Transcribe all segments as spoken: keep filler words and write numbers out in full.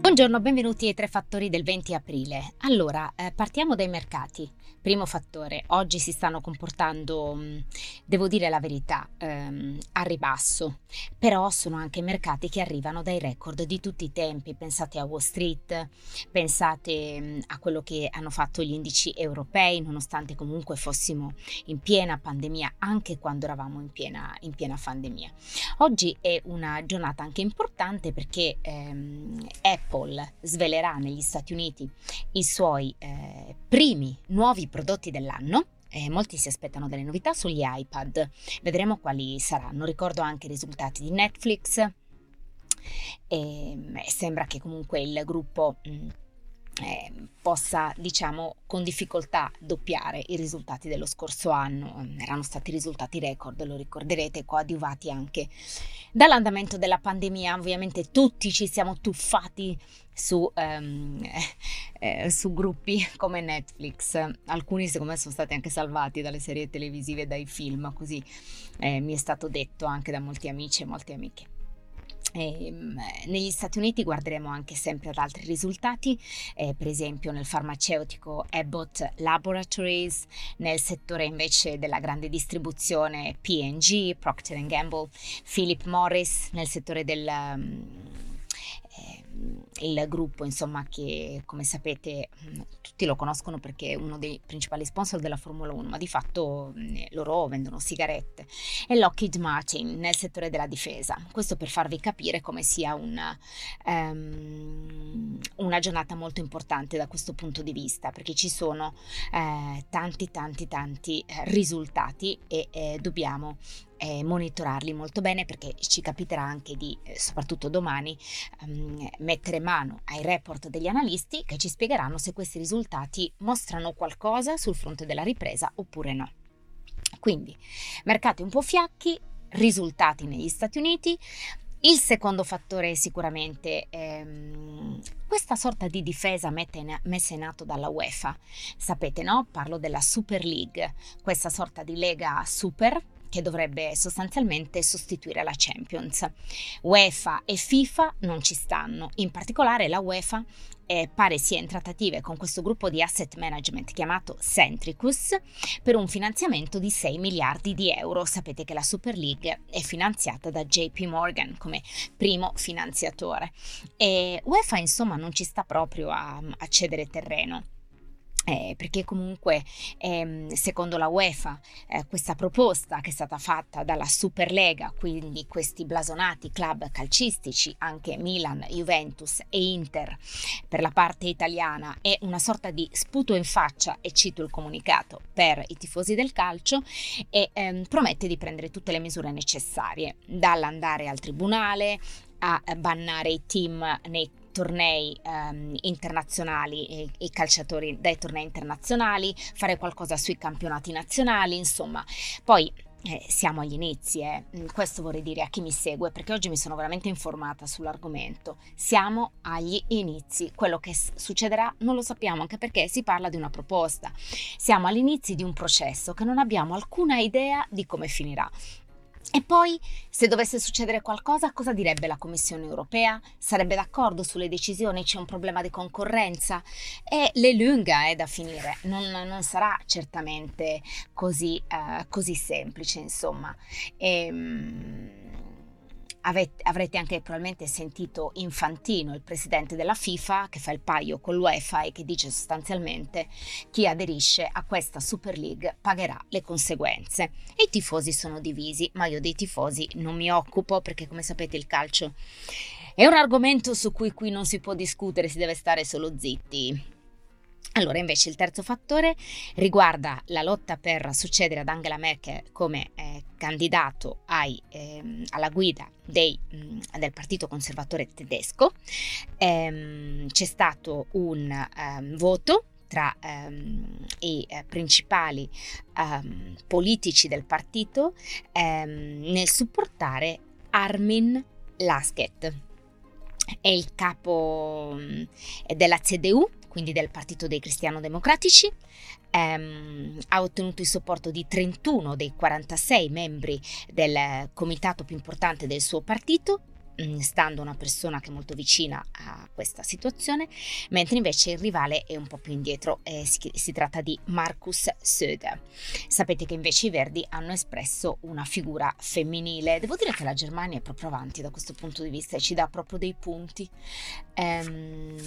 Buongiorno, benvenuti ai Tre Fattori del venti aprile. Allora, eh, partiamo dai mercati. Primo fattore, oggi si stanno comportando, devo dire la verità, ehm, a ribasso, però sono anche mercati che arrivano dai record di tutti i tempi. Pensate a Wall Street, pensate a quello che hanno fatto gli indici europei, nonostante comunque fossimo in piena pandemia, anche quando eravamo in piena, in piena pandemia. Oggi è una giornata anche importante perché ehm, Apple svelerà negli Stati Uniti i suoi eh, primi nuovi prodotti dell'anno. Eh, molti si aspettano delle novità sugli iPad, vedremo quali saranno. Ricordo anche i risultati di Netflix e sembra che comunque il gruppo mh, eh, possa, diciamo, con difficoltà doppiare i risultati dello scorso anno. Erano stati risultati record, lo ricorderete, coadiuvati anche dall'andamento della pandemia. Ovviamente tutti ci siamo tuffati su um, eh, su gruppi come Netflix. Alcuni secondo me sono stati anche salvati dalle serie televisive e dai film, così eh, mi è stato detto anche da molti amici e molte amiche. E, negli Stati Uniti guarderemo anche sempre ad altri risultati, eh, per esempio nel farmaceutico Abbott Laboratories, nel settore invece della grande distribuzione P and G, Procter and Gamble, Philip Morris, nel settore del um, il gruppo, insomma, che come sapete tutti lo conoscono perché è uno dei principali sponsor della Formula uno, ma di fatto loro vendono sigarette, e Lockheed Martin nel settore della difesa. Questo per farvi capire come sia una, um, una giornata molto importante da questo punto di vista, perché ci sono eh, tanti tanti tanti risultati e eh, dobbiamo eh, monitorarli molto bene, perché ci capiterà anche di, soprattutto domani, um, mettere mano ai report degli analisti che ci spiegheranno se questi risultati mostrano qualcosa sul fronte della ripresa oppure no. Quindi mercati un po' fiacchi, risultati negli Stati Uniti. Il secondo fattore è sicuramente ehm, questa sorta di difesa messa in atto dalla UEFA. Sapete, no? Parlo della Super League, questa sorta di lega super che dovrebbe sostanzialmente sostituire la Champions. UEFA e FIFA non ci stanno, in particolare la UEFA eh, pare sia in trattative con questo gruppo di asset management chiamato Centricus per un finanziamento di sei miliardi di euro. Sapete che la Super League è finanziata da J P Morgan come primo finanziatore, e UEFA insomma non ci sta proprio a, a cedere terreno. Eh, perché comunque ehm, secondo la UEFA eh, questa proposta che è stata fatta dalla Superlega, quindi questi blasonati club calcistici, anche Milan, Juventus e Inter per la parte italiana, è una sorta di sputo in faccia, e cito il comunicato, per i tifosi del calcio, e ehm, promette di prendere tutte le misure necessarie, dall'andare al tribunale a bannare i team nei tornei ehm, internazionali, e i calciatori dai tornei internazionali, fare qualcosa sui campionati nazionali, insomma. Poi eh, siamo agli inizi, eh. Questo vorrei dire a chi mi segue, perché oggi mi sono veramente informata sull'argomento. Siamo agli inizi, quello che s- succederà non lo sappiamo, anche perché si parla di una proposta. Siamo agli inizi di un processo che non abbiamo alcuna idea di come finirà. E poi, se dovesse succedere qualcosa, cosa direbbe la Commissione europea? Sarebbe d'accordo sulle decisioni? C'è un problema di concorrenza? E le lunga è da finire, non, non sarà certamente così, uh, così semplice, insomma. E, mh, avete, avrete anche probabilmente sentito Infantino, il presidente della FIFA, che fa il paio con l'UEFA e che dice sostanzialmente: chi aderisce a questa Super League pagherà le conseguenze. E i tifosi sono divisi, ma io dei tifosi non mi occupo, perché come sapete il calcio è un argomento su cui qui non si può discutere, si deve stare solo zitti. Allora, invece, il terzo fattore riguarda la lotta per succedere ad Angela Merkel come eh, candidato ai, ehm, alla guida dei, mh, del Partito Conservatore tedesco. Ehm, c'è stato un um, voto tra ehm, i eh, principali ehm, politici del partito ehm, nel supportare Armin Laschet. è il capo della C D U, quindi del Partito dei Cristiano Democratici. Um, ha ottenuto il supporto di trentuno dei quarantasei membri del comitato più importante del suo partito, stando una persona che è molto vicina a questa situazione, mentre invece il rivale è un po' più indietro, eh, si, si tratta di Markus Söder. Sapete che invece i Verdi hanno espresso una figura femminile. Devo dire che la Germania è proprio avanti da questo punto di vista e ci dà proprio dei punti. Um,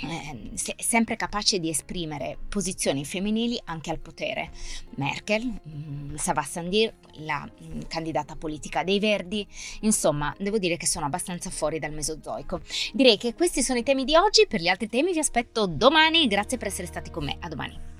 Eh, se, sempre capace di esprimere posizioni femminili anche al potere. Merkel, mh, Savasandir, la mh, candidata politica dei Verdi, insomma devo dire che sono abbastanza fuori dal Mesozoico. Direi che questi sono i temi di oggi, per gli altri temi vi aspetto domani, grazie per essere stati con me, a domani.